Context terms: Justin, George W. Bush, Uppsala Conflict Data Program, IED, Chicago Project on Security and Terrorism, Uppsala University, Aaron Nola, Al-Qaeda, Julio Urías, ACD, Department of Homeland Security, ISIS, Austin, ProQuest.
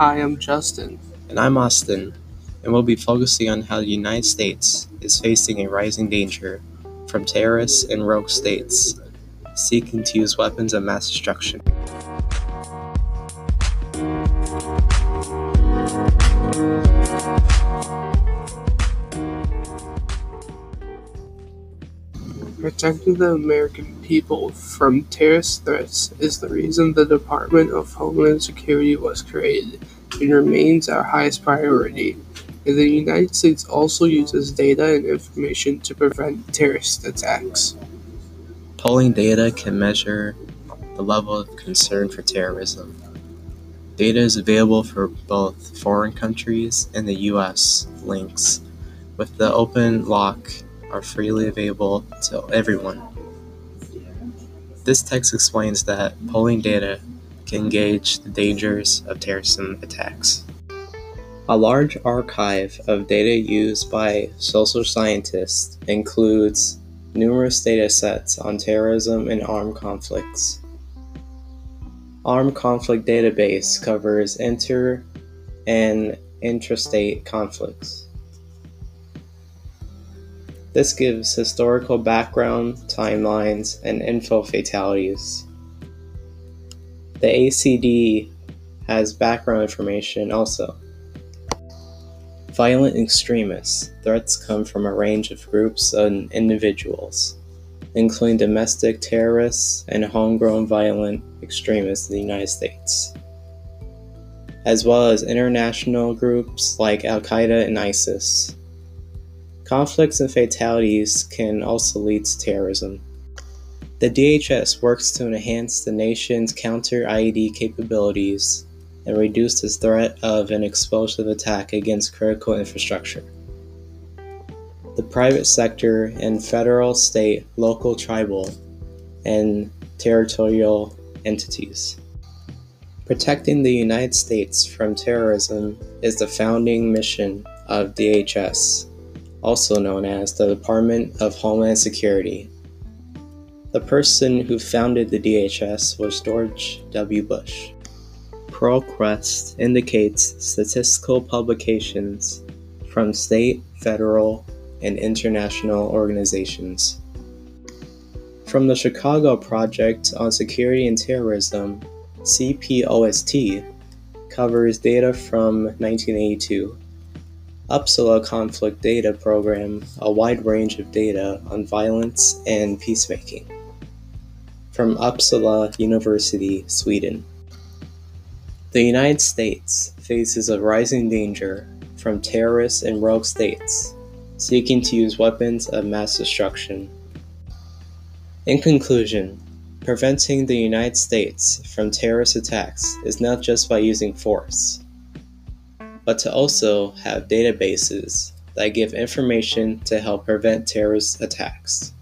I am Justin. And I'm Austin, and we'll be focusing on how the United States is facing a rising rogue danger from terrorists and rogue states seeking to use weapons of mass destruction. Protecting the American people from terrorist threats is the reason the Department of Homeland Security was created and remains our highest priority. And the United States also uses data and information to prevent terrorist attacks. Polling data can measure the level of concern for terrorism. Data is available for both foreign countries and the U.S. links, with the open lock are freely available to everyone. This text explains that polling data can gauge the dangers of terrorism attacks. A large archive of data used by social scientists includes numerous data sets on terrorism and armed conflicts. Armed Conflict Database covers inter- and intrastate conflicts. This gives historical background, timelines, and info fatalities. The ACD has background information also. Violent extremists. Threats come from a range of groups and individuals, including domestic terrorists and homegrown violent extremists in the United States, as well as international groups like Al-Qaeda and ISIS. Conflicts and fatalities can also lead to terrorism. The DHS works to enhance the nation's counter-IED capabilities and reduce the threat of an explosive attack against critical infrastructure. The private sector and federal, state, local, tribal, and territorial entities. Protecting the United States from terrorism is the founding mission of DHS, also known as the Department of Homeland Security. The person who founded the DHS was George W. Bush. ProQuest indicates statistical publications from state, federal, and international organizations. From the Chicago Project on Security and Terrorism, CPOST covers data from 1982. Uppsala Conflict Data Program, a wide range of data on violence and peacemaking. From Uppsala University, Sweden. The United States faces a rising danger from terrorists and rogue states seeking to use weapons of mass destruction. In conclusion, preventing the United States from terrorist attacks is not just by using force, but to also have databases that give information to help prevent terrorist attacks.